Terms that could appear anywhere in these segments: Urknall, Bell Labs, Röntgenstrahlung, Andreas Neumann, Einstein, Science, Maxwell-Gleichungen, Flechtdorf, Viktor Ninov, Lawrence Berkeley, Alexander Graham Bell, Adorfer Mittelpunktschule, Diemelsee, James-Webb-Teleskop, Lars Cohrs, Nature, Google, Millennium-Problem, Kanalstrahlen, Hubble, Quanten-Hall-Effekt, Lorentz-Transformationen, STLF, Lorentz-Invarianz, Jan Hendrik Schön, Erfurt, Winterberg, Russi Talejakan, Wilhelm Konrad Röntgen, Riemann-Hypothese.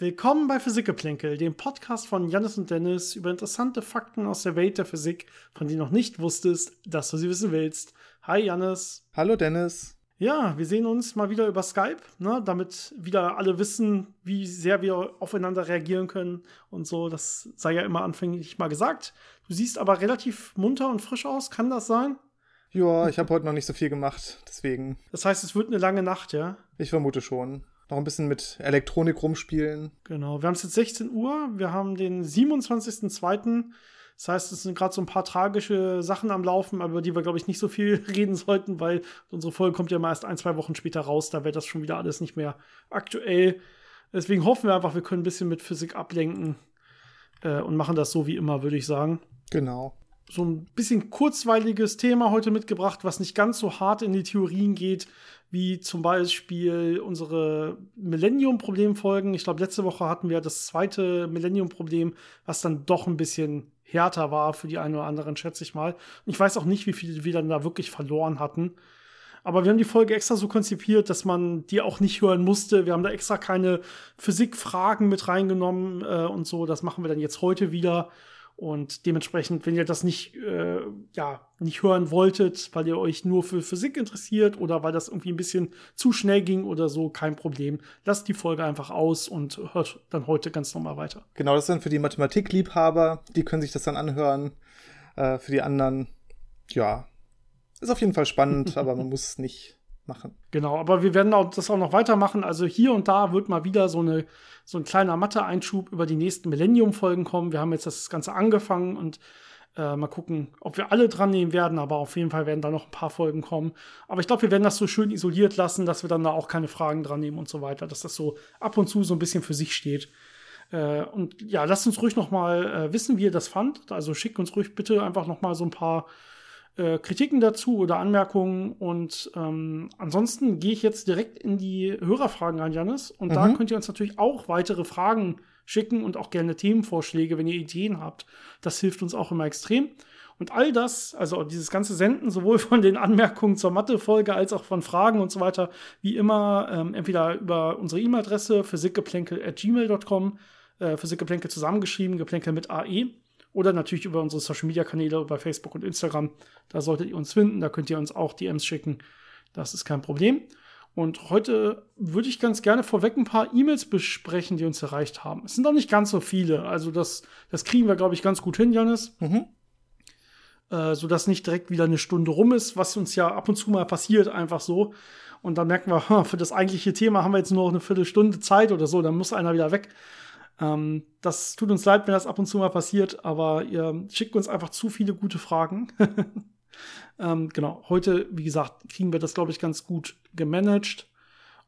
Willkommen bei Physikgeplänkel, dem Podcast von Janis und Dennis über interessante Fakten aus der Welt der Physik, von denen du noch nicht wusstest, dass du sie wissen willst. Hi Janis. Hallo Dennis. Ja, wir sehen uns mal wieder über Skype, ne, damit wieder alle wissen, wie sehr wir aufeinander reagieren können und so. Das sei ja immer anfänglich mal gesagt. Du siehst aber relativ munter und frisch aus, kann das sein? Ja, ich habe heute noch nicht so viel gemacht, deswegen. Das heißt, es wird eine lange Nacht, ja? Ich vermute schon. Noch ein bisschen mit Elektronik rumspielen. Genau, wir haben es jetzt 16 Uhr, wir haben den 27.02., das heißt, es sind gerade so ein paar tragische Sachen am Laufen, aber über die wir, glaube ich, nicht so viel reden sollten, weil unsere Folge kommt ja mal erst 1-2 Wochen später raus. Da wäre das schon wieder alles nicht mehr aktuell. Deswegen hoffen wir einfach, wir können ein bisschen mit Physik ablenken und machen das so wie immer, würde ich sagen. Genau. So ein bisschen kurzweiliges Thema heute mitgebracht, was nicht ganz so hart in die Theorien geht, wie zum Beispiel unsere Millennium-Problem-Folgen. Ich glaube, letzte Woche hatten wir das zweite Millennium-Problem, was dann doch ein bisschen härter war für die einen oder anderen, schätze ich mal. Und ich weiß auch nicht, wie viele wir dann da wirklich verloren hatten. Aber wir haben die Folge extra so konzipiert, dass man die auch nicht hören musste. Wir haben da extra keine Physikfragen mit reingenommen und so. Das machen wir dann jetzt heute wieder. Und dementsprechend, wenn ihr das nicht hören wolltet, weil ihr euch nur für Physik interessiert oder weil das irgendwie ein bisschen zu schnell ging oder so, kein Problem. Lasst die Folge einfach aus und hört dann heute ganz normal weiter. Genau, das ist dann für die Mathematikliebhaber. Die können sich das dann anhören. Für die anderen, ja, ist auf jeden Fall spannend, aber man muss es nicht machen. Genau, aber wir werden das auch noch weitermachen. Also hier und da wird mal wieder so ein kleiner Mathe-Einschub über die nächsten Millennium-Folgen kommen. Wir haben jetzt das Ganze angefangen und mal gucken, ob wir alle dran nehmen werden. Aber auf jeden Fall werden da noch ein paar Folgen kommen. Aber ich glaube, wir werden das so schön isoliert lassen, dass wir dann da auch keine Fragen dran nehmen und so weiter. Dass das so ab und zu so ein bisschen für sich steht. Und ja, lasst uns ruhig noch mal wissen, wie ihr das fandt. Also schickt uns ruhig bitte einfach noch mal so ein paar Kritiken dazu oder Anmerkungen und ansonsten gehe ich jetzt direkt in die Hörerfragen rein, Janis, und da könnt ihr uns natürlich auch weitere Fragen schicken und auch gerne Themenvorschläge, wenn ihr Ideen habt. Das hilft uns auch immer extrem. Und all das, also dieses ganze Senden, sowohl von den Anmerkungen zur Mathe-Folge als auch von Fragen und so weiter, wie immer, entweder über unsere E-Mail-Adresse physikgeplänkel@gmail.com, Physikgeplänkel zusammengeschrieben, Geplänkel mit AE. Oder natürlich über unsere Social-Media-Kanäle, bei Facebook und Instagram. Da solltet ihr uns finden, da könnt ihr uns auch DMs schicken. Das ist kein Problem. Und heute würde ich ganz gerne vorweg ein paar E-Mails besprechen, die uns erreicht haben. Es sind auch nicht ganz so viele. Also das kriegen wir, glaube ich, ganz gut hin, Janis. Sodass nicht direkt wieder eine Stunde rum ist, was uns ja ab und zu mal passiert, einfach so. Und dann merken wir, für das eigentliche Thema haben wir jetzt nur noch eine Viertelstunde Zeit oder so. Dann muss einer wieder weg. Das tut uns leid, wenn das ab und zu mal passiert, aber ihr schickt uns einfach zu viele gute Fragen. Genau, heute, wie gesagt, kriegen wir das, glaube ich, ganz gut gemanagt.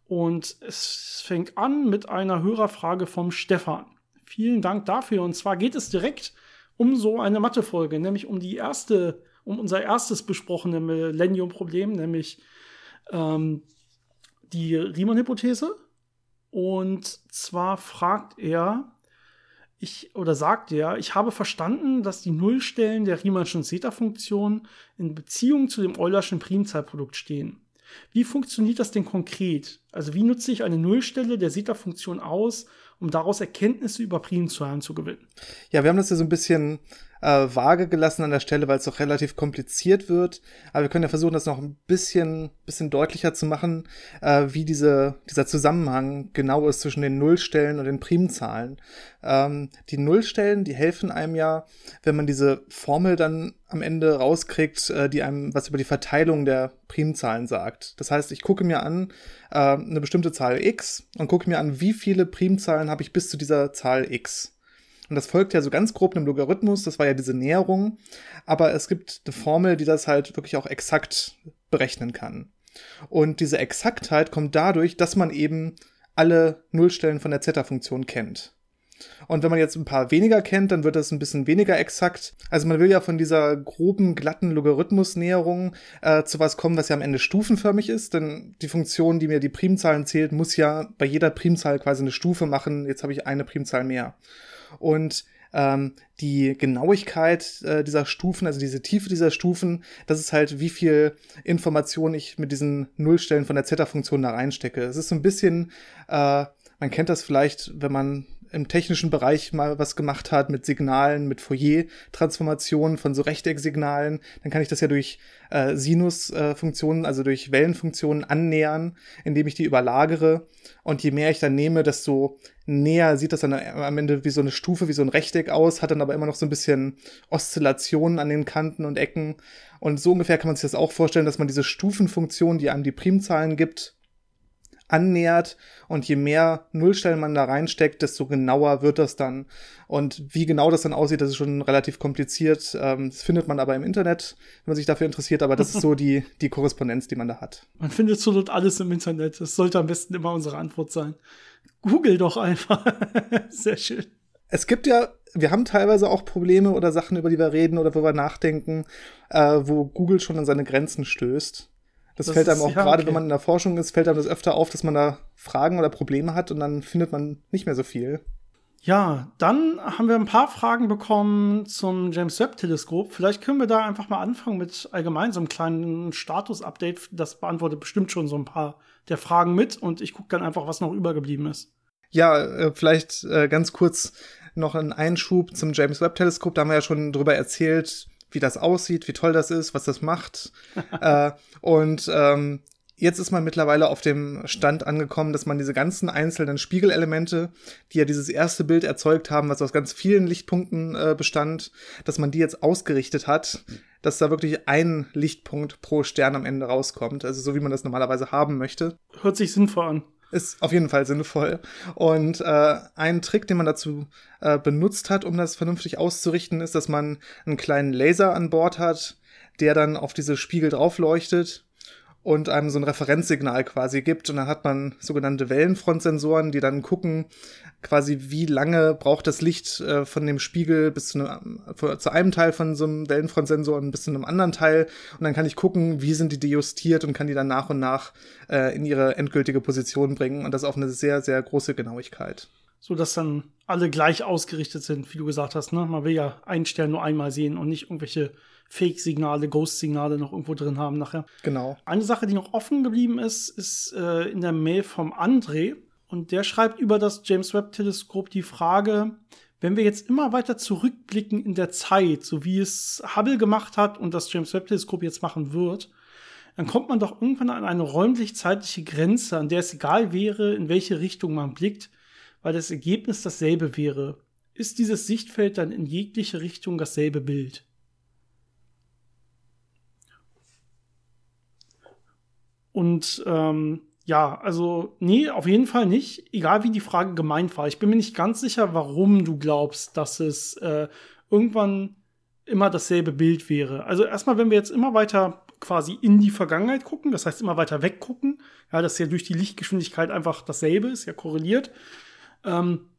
Und es fängt an mit einer Hörerfrage vom Stefan. Vielen Dank dafür. Und zwar geht es direkt um so eine Mathe-Folge, nämlich um unser erstes besprochene Millennium-Problem, nämlich die Riemann-Hypothese. Und zwar sagt er, ich habe verstanden, dass die Nullstellen der Riemannschen Zetafunktion in Beziehung zu dem Eulerschen Primzahlprodukt stehen. Wie funktioniert das denn konkret? Also wie nutze ich eine Nullstelle der Zetafunktion aus, um daraus Erkenntnisse über Primzahlen zu gewinnen? Ja, wir haben das ja so ein bisschen vage gelassen an der Stelle, weil es doch relativ kompliziert wird. Aber wir können ja versuchen, das noch ein bisschen deutlicher zu machen, wie dieser Zusammenhang genau ist zwischen den Nullstellen und den Primzahlen. Die Nullstellen, die helfen einem ja, wenn man diese Formel dann am Ende rauskriegt, die einem was über die Verteilung der Primzahlen sagt. Das heißt, ich gucke mir an eine bestimmte Zahl x und gucke mir an, wie viele Primzahlen habe ich bis zu dieser Zahl x. Und das folgt ja so ganz grob einem Logarithmus, das war ja diese Näherung, aber es gibt eine Formel, die das halt wirklich auch exakt berechnen kann. Und diese Exaktheit kommt dadurch, dass man eben alle Nullstellen von der Zeta-Funktion kennt. Und wenn man jetzt ein paar weniger kennt, dann wird das ein bisschen weniger exakt. Also man will ja von dieser groben, glatten Logarithmusnäherung zu was kommen, was ja am Ende stufenförmig ist. Denn die Funktion, die mir die Primzahlen zählt, muss ja bei jeder Primzahl quasi eine Stufe machen. Jetzt habe ich eine Primzahl mehr. Und die Genauigkeit dieser Stufen, also diese Tiefe dieser Stufen, das ist halt, wie viel Information ich mit diesen Nullstellen von der Zeta-Funktion da reinstecke. Es ist so ein bisschen Man kennt das vielleicht, wenn man im technischen Bereich mal was gemacht hat mit Signalen, mit Fourier-Transformationen von so Rechtecksignalen, dann kann ich das ja durch Sinusfunktionen, also durch Wellenfunktionen annähern, indem ich die überlagere. Und je mehr ich dann nehme, desto näher sieht das dann am Ende wie so eine Stufe, wie so ein Rechteck aus, hat dann aber immer noch so ein bisschen Oszillationen an den Kanten und Ecken. Und so ungefähr kann man sich das auch vorstellen, dass man diese Stufenfunktion, die einem die Primzahlen gibt, annähert, und je mehr Nullstellen man da reinsteckt, desto genauer wird das dann. Und wie genau das dann aussieht, das ist schon relativ kompliziert. Das findet man aber im Internet, wenn man sich dafür interessiert, aber das ist so die Korrespondenz, die man da hat. Man findet zur Not alles im Internet. Das sollte am besten immer unsere Antwort sein. Google doch einfach. Sehr schön. Es gibt ja, wir haben teilweise auch Probleme oder Sachen, über die wir reden oder wo wir nachdenken, wo Google schon an seine Grenzen stößt. Das fällt einem auch, ja, gerade okay, wenn man in der Forschung ist, fällt einem das öfter auf, dass man da Fragen oder Probleme hat und dann findet man nicht mehr so viel. Ja, dann haben wir ein paar Fragen bekommen zum James-Webb-Teleskop. Vielleicht können wir da einfach mal anfangen mit allgemein so einem kleinen Status-Update. Das beantwortet bestimmt schon so ein paar der Fragen mit und ich gucke dann einfach, was noch übergeblieben ist. Ja, vielleicht ganz kurz noch einen Einschub zum James-Webb-Teleskop. Da haben wir ja schon drüber erzählt, wie das aussieht, wie toll das ist, was das macht. Jetzt ist man mittlerweile auf dem Stand angekommen, dass man diese ganzen einzelnen Spiegelelemente, die ja dieses erste Bild erzeugt haben, was aus ganz vielen Lichtpunkten bestand, dass man die jetzt ausgerichtet hat, dass da wirklich ein Lichtpunkt pro Stern am Ende rauskommt. Also so, wie man das normalerweise haben möchte. Hört sich sinnvoll an. Ist auf jeden Fall sinnvoll. Und ein Trick, den man dazu benutzt hat, um das vernünftig auszurichten, ist, dass man einen kleinen Laser an Bord hat, der dann auf diese Spiegel drauf leuchtet und einem so ein Referenzsignal quasi gibt. Und dann hat man sogenannte Wellenfrontsensoren, die dann gucken, quasi wie lange braucht das Licht von dem Spiegel bis zu einem Teil von so einem Wellenfrontsensor und bis zu einem anderen Teil. Und dann kann ich gucken, wie sind die dejustiert und kann die dann nach und nach in ihre endgültige Position bringen. Und das auf eine sehr, sehr große Genauigkeit. So, dass dann alle gleich ausgerichtet sind, wie du gesagt hast, ne? Man will ja einen Stern nur einmal sehen und nicht irgendwelche Fake-Signale, Ghost-Signale noch irgendwo drin haben nachher. Genau. Eine Sache, die noch offen geblieben ist, ist in der Mail vom André. Und der schreibt über das James-Webb-Teleskop die Frage, wenn wir jetzt immer weiter zurückblicken in der Zeit, so wie es Hubble gemacht hat und das James-Webb-Teleskop jetzt machen wird, dann kommt man doch irgendwann an eine räumlich-zeitliche Grenze, an der es egal wäre, in welche Richtung man blickt, weil das Ergebnis dasselbe wäre. Ist dieses Sichtfeld dann in jegliche Richtung dasselbe Bild? Und ja, also, nee, auf jeden Fall nicht, egal wie die Frage gemeint war. Ich bin mir nicht ganz sicher, warum du glaubst, dass es irgendwann immer dasselbe Bild wäre. Also erstmal, wenn wir jetzt immer weiter quasi in die Vergangenheit gucken, das heißt immer weiter weg gucken, ja, das ist ja durch die Lichtgeschwindigkeit einfach dasselbe, ist ja korreliert, dann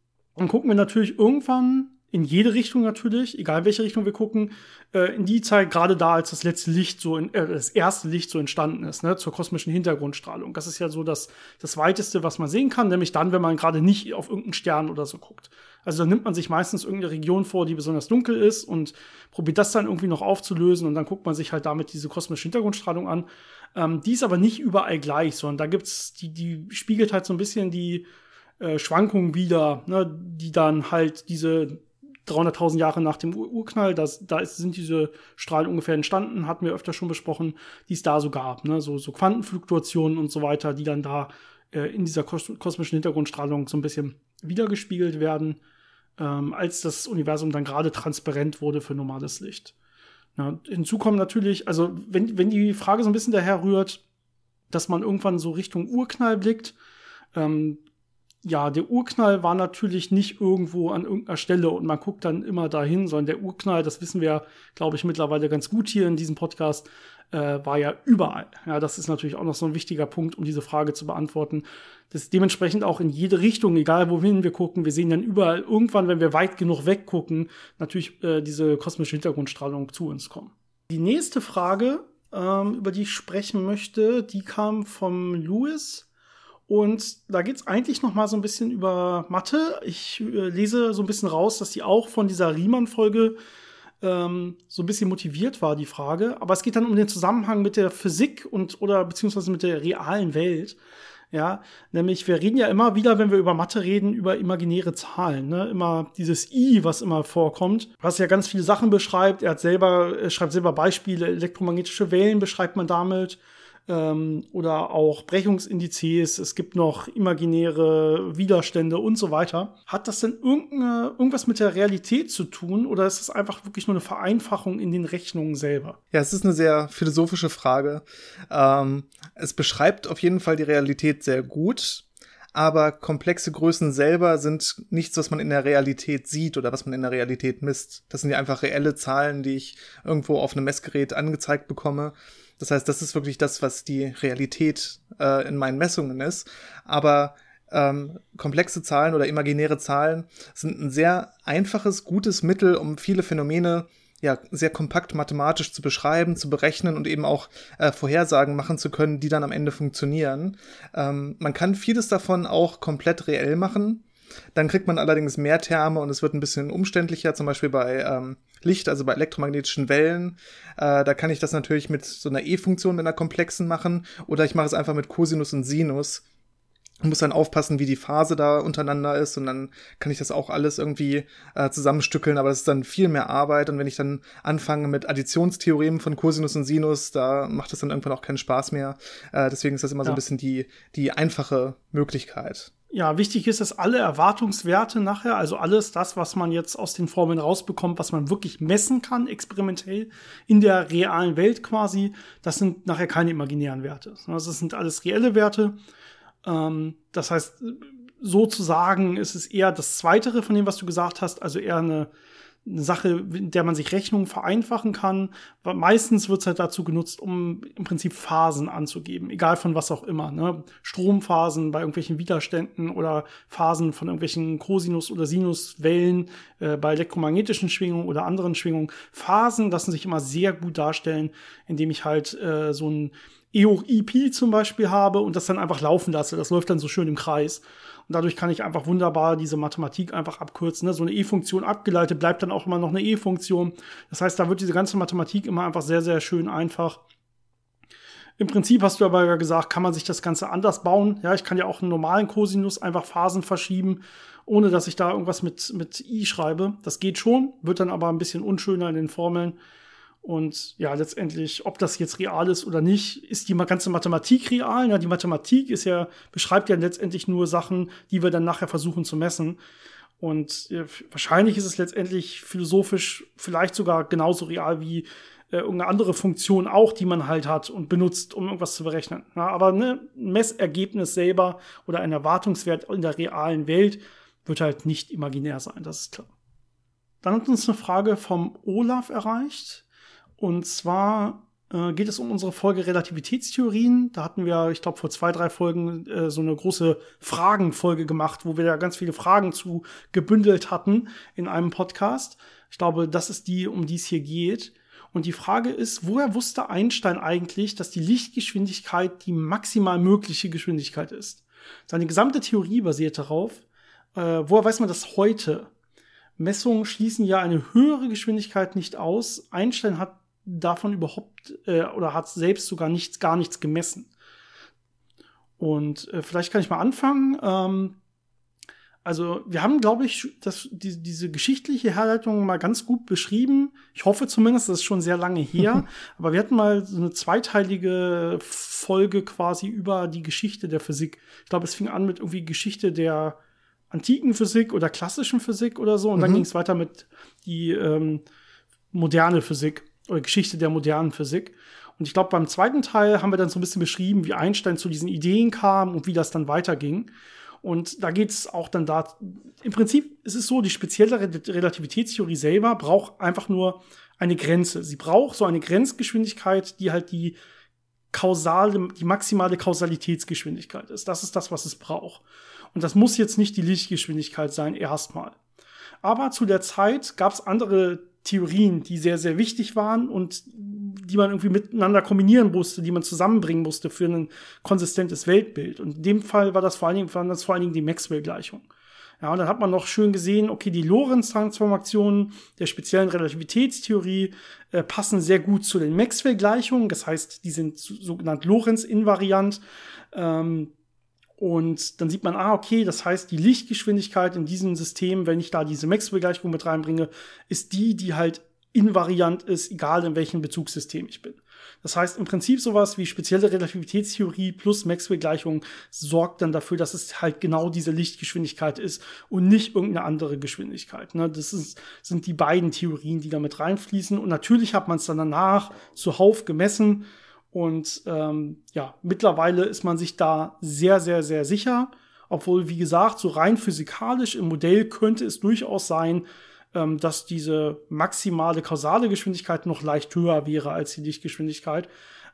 gucken wir natürlich irgendwann in jede Richtung natürlich, egal in welche Richtung wir gucken, in die Zeit gerade da, als das letzte Licht so, das erste Licht so entstanden ist, ne, zur kosmischen Hintergrundstrahlung. Das ist ja so das Weiteste, was man sehen kann, nämlich dann, wenn man gerade nicht auf irgendeinen Stern oder so guckt. Also dann nimmt man sich meistens irgendeine Region vor, die besonders dunkel ist und probiert das dann irgendwie noch aufzulösen und dann guckt man sich halt damit diese kosmische Hintergrundstrahlung an. Die ist aber nicht überall gleich, sondern da gibt's, die spiegelt halt so ein bisschen die Schwankungen wider, ne, die dann halt diese 300.000 Jahre nach dem Urknall, sind diese Strahlen ungefähr entstanden, hatten wir öfter schon besprochen, die es da so gab, ne? So Quantenfluktuationen und so weiter, die dann da in dieser kosmischen Hintergrundstrahlung so ein bisschen wiedergespiegelt werden, als das Universum dann gerade transparent wurde für normales Licht. Na, hinzu kommen natürlich, also wenn die Frage so ein bisschen daher rührt, dass man irgendwann so Richtung Urknall blickt, ja, der Urknall war natürlich nicht irgendwo an irgendeiner Stelle und man guckt dann immer dahin, sondern der Urknall, das wissen wir, glaube ich, mittlerweile ganz gut hier in diesem Podcast, war ja überall. Ja, das ist natürlich auch noch so ein wichtiger Punkt, um diese Frage zu beantworten. Das ist dementsprechend auch in jede Richtung, egal wohin wir gucken, wir sehen dann überall irgendwann, wenn wir weit genug weggucken, natürlich diese kosmische Hintergrundstrahlung zu uns kommen. Die nächste Frage, über die ich sprechen möchte, die kam vom Louis. Und da geht's eigentlich noch mal so ein bisschen über Mathe. Ich lese so ein bisschen raus, dass die auch von dieser Riemann-Folge so ein bisschen motiviert war, die Frage. Aber es geht dann um den Zusammenhang mit der Physik und oder beziehungsweise mit der realen Welt. Ja, nämlich wir reden ja immer wieder, wenn wir über Mathe reden, über imaginäre Zahlen, ne? Immer dieses I, was immer vorkommt, was ja ganz viele Sachen beschreibt. Er schreibt selber Beispiele, elektromagnetische Wellen beschreibt man damit, oder auch Brechungsindizes, es gibt noch imaginäre Widerstände und so weiter. Hat das denn irgendwas mit der Realität zu tun oder ist es einfach wirklich nur eine Vereinfachung in den Rechnungen selber? Ja, es ist eine sehr philosophische Frage. Es beschreibt auf jeden Fall die Realität sehr gut, aber komplexe Größen selber sind nichts, was man in der Realität sieht oder was man in der Realität misst. Das sind ja einfach reelle Zahlen, die ich irgendwo auf einem Messgerät angezeigt bekomme. Das heißt, das ist wirklich das, was die Realität in meinen Messungen ist. Aber komplexe Zahlen oder imaginäre Zahlen sind ein sehr einfaches, gutes Mittel, um viele Phänomene ja sehr kompakt mathematisch zu beschreiben, zu berechnen und eben auch Vorhersagen machen zu können, die dann am Ende funktionieren. Man kann vieles davon auch komplett reell machen. Dann kriegt man allerdings mehr Terme und es wird ein bisschen umständlicher, zum Beispiel bei Licht, also bei elektromagnetischen Wellen. Da kann ich das natürlich mit so einer E-Funktion, mit einer komplexen machen oder ich mache es einfach mit Cosinus und Sinus. Ich muss dann aufpassen, wie die Phase da untereinander ist und dann kann ich das auch alles irgendwie zusammenstückeln, aber das ist dann viel mehr Arbeit und wenn ich dann anfange mit Additionstheoremen von Cosinus und Sinus, da macht das dann irgendwann auch keinen Spaß mehr. Deswegen ist das immer so ein bisschen die einfache Möglichkeit. Ja, wichtig ist, dass alle Erwartungswerte nachher, also alles das, was man jetzt aus den Formeln rausbekommt, was man wirklich messen kann, experimentell, in der realen Welt quasi, das sind nachher keine imaginären Werte. Das sind alles reelle Werte. Das heißt, sozusagen ist es eher das Zweitere von dem, was du gesagt hast, also eher eine Sache, in der man sich Rechnungen vereinfachen kann. Meistens wird es halt dazu genutzt, um im Prinzip Phasen anzugeben, egal von was auch immer. Ne? Stromphasen bei irgendwelchen Widerständen oder Phasen von irgendwelchen Cosinus- oder Sinuswellen bei elektromagnetischen Schwingungen oder anderen Schwingungen. Phasen lassen sich immer sehr gut darstellen, indem ich halt so ein E hoch IP zum Beispiel habe und das dann einfach laufen lasse. Das läuft dann so schön im Kreis. Und dadurch kann ich einfach wunderbar diese Mathematik einfach abkürzen. Ne? So eine E-Funktion abgeleitet, bleibt dann auch immer noch eine E-Funktion. Das heißt, da wird diese ganze Mathematik immer einfach sehr, sehr schön einfach. Im Prinzip hast du aber gesagt, kann man sich das Ganze anders bauen. Ja, ich kann ja auch einen normalen Kosinus einfach Phasen verschieben, ohne dass ich da irgendwas mit I schreibe. Das geht schon, wird dann aber ein bisschen unschöner in den Formeln. Und ja, letztendlich, ob das jetzt real ist oder nicht, ist die ganze Mathematik real. Ja, die Mathematik ist ja, beschreibt ja letztendlich nur Sachen, die wir dann nachher versuchen zu messen. Und wahrscheinlich ist es letztendlich philosophisch vielleicht sogar genauso real wie irgendeine andere Funktion auch, die man halt hat und benutzt, um irgendwas zu berechnen. Ja, aber ne, ein Messergebnis selber oder ein Erwartungswert in der realen Welt wird halt nicht imaginär sein, das ist klar. Dann hat uns eine Frage vom Olaf erreicht. Und zwar geht es um unsere Folge Relativitätstheorien. Da hatten wir, ich glaube, vor 2-3 Folgen so eine große Fragenfolge gemacht, wo wir da ganz viele Fragen zu gebündelt hatten in einem Podcast. Ich glaube, das ist die, um die es hier geht. Und die Frage ist, woher wusste Einstein eigentlich, dass die Lichtgeschwindigkeit die maximal mögliche Geschwindigkeit ist? Seine gesamte Theorie basiert darauf. Woher weiß man das heute? Messungen schließen ja eine höhere Geschwindigkeit nicht aus. Einstein hat davon überhaupt oder hat selbst sogar gar nichts gemessen. Und vielleicht kann ich mal anfangen. Also wir haben, glaube ich, diese geschichtliche Herleitung mal ganz gut beschrieben. Ich hoffe zumindest, das ist schon sehr lange her. Aber wir hatten mal so eine zweiteilige Folge quasi über die Geschichte der Physik. Ich glaube, es fing an mit irgendwie Geschichte der antiken Physik oder klassischen Physik oder so. Und dann ging es weiter mit die moderne Physik. Oder Geschichte der modernen Physik. Und ich glaube, beim zweiten Teil haben wir dann so ein bisschen beschrieben, wie Einstein zu diesen Ideen kam und wie das dann weiterging. Und da geht es auch dann da. Im Prinzip ist es so, die spezielle Relativitätstheorie selber braucht einfach nur eine Grenze. Sie braucht so eine Grenzgeschwindigkeit, die halt die maximale Kausalitätsgeschwindigkeit ist. Das ist das, was es braucht. Und das muss jetzt nicht die Lichtgeschwindigkeit sein, erstmal. Aber zu der Zeit gab es andere Theorien, die sehr, sehr wichtig waren und die man irgendwie miteinander kombinieren musste, die man zusammenbringen musste für ein konsistentes Weltbild. Und in dem Fall waren das vor allen Dingen die Maxwell-Gleichungen. Ja, und dann hat man noch schön gesehen, okay, die Lorentz-Transformationen der speziellen Relativitätstheorie passen sehr gut zu den Maxwell-Gleichungen. Das heißt, die sind sogenannt Lorentz-invariant. Und dann sieht man, okay, das heißt, die Lichtgeschwindigkeit in diesem System, wenn ich da diese Maxwell-Gleichung mit reinbringe, ist die, die halt invariant ist, egal in welchem Bezugssystem ich bin. Das heißt, im Prinzip sowas wie spezielle Relativitätstheorie plus Maxwell-Gleichung sorgt dann dafür, dass es halt genau diese Lichtgeschwindigkeit ist und nicht irgendeine andere Geschwindigkeit. Ne? Das sind die beiden Theorien, die da mit reinfließen. Und natürlich hat man es dann danach zuhauf gemessen. Und mittlerweile ist man sich da sehr, sehr, sehr sicher. Obwohl, wie gesagt, so rein physikalisch im Modell könnte es durchaus sein, dass diese maximale kausale Geschwindigkeit noch leicht höher wäre als die Lichtgeschwindigkeit.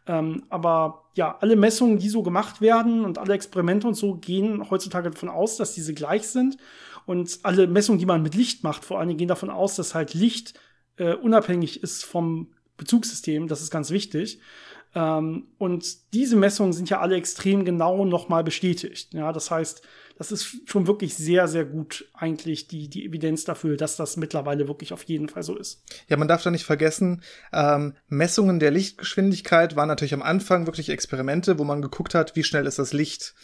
Aber ja, alle Messungen, die so gemacht werden und alle Experimente und so, gehen heutzutage davon aus, dass diese gleich sind. Und alle Messungen, die man mit Licht macht, vor allem gehen davon aus, dass halt Licht unabhängig ist vom Bezugssystem. Das ist ganz wichtig. Und diese Messungen sind ja alle extrem genau nochmal bestätigt. Ja, das heißt, das ist schon wirklich sehr, sehr gut eigentlich die Evidenz dafür, dass das mittlerweile wirklich auf jeden Fall so ist. Ja, man darf da nicht vergessen, Messungen der Lichtgeschwindigkeit waren natürlich am Anfang wirklich Experimente, wo man geguckt hat, wie schnell ist das Licht.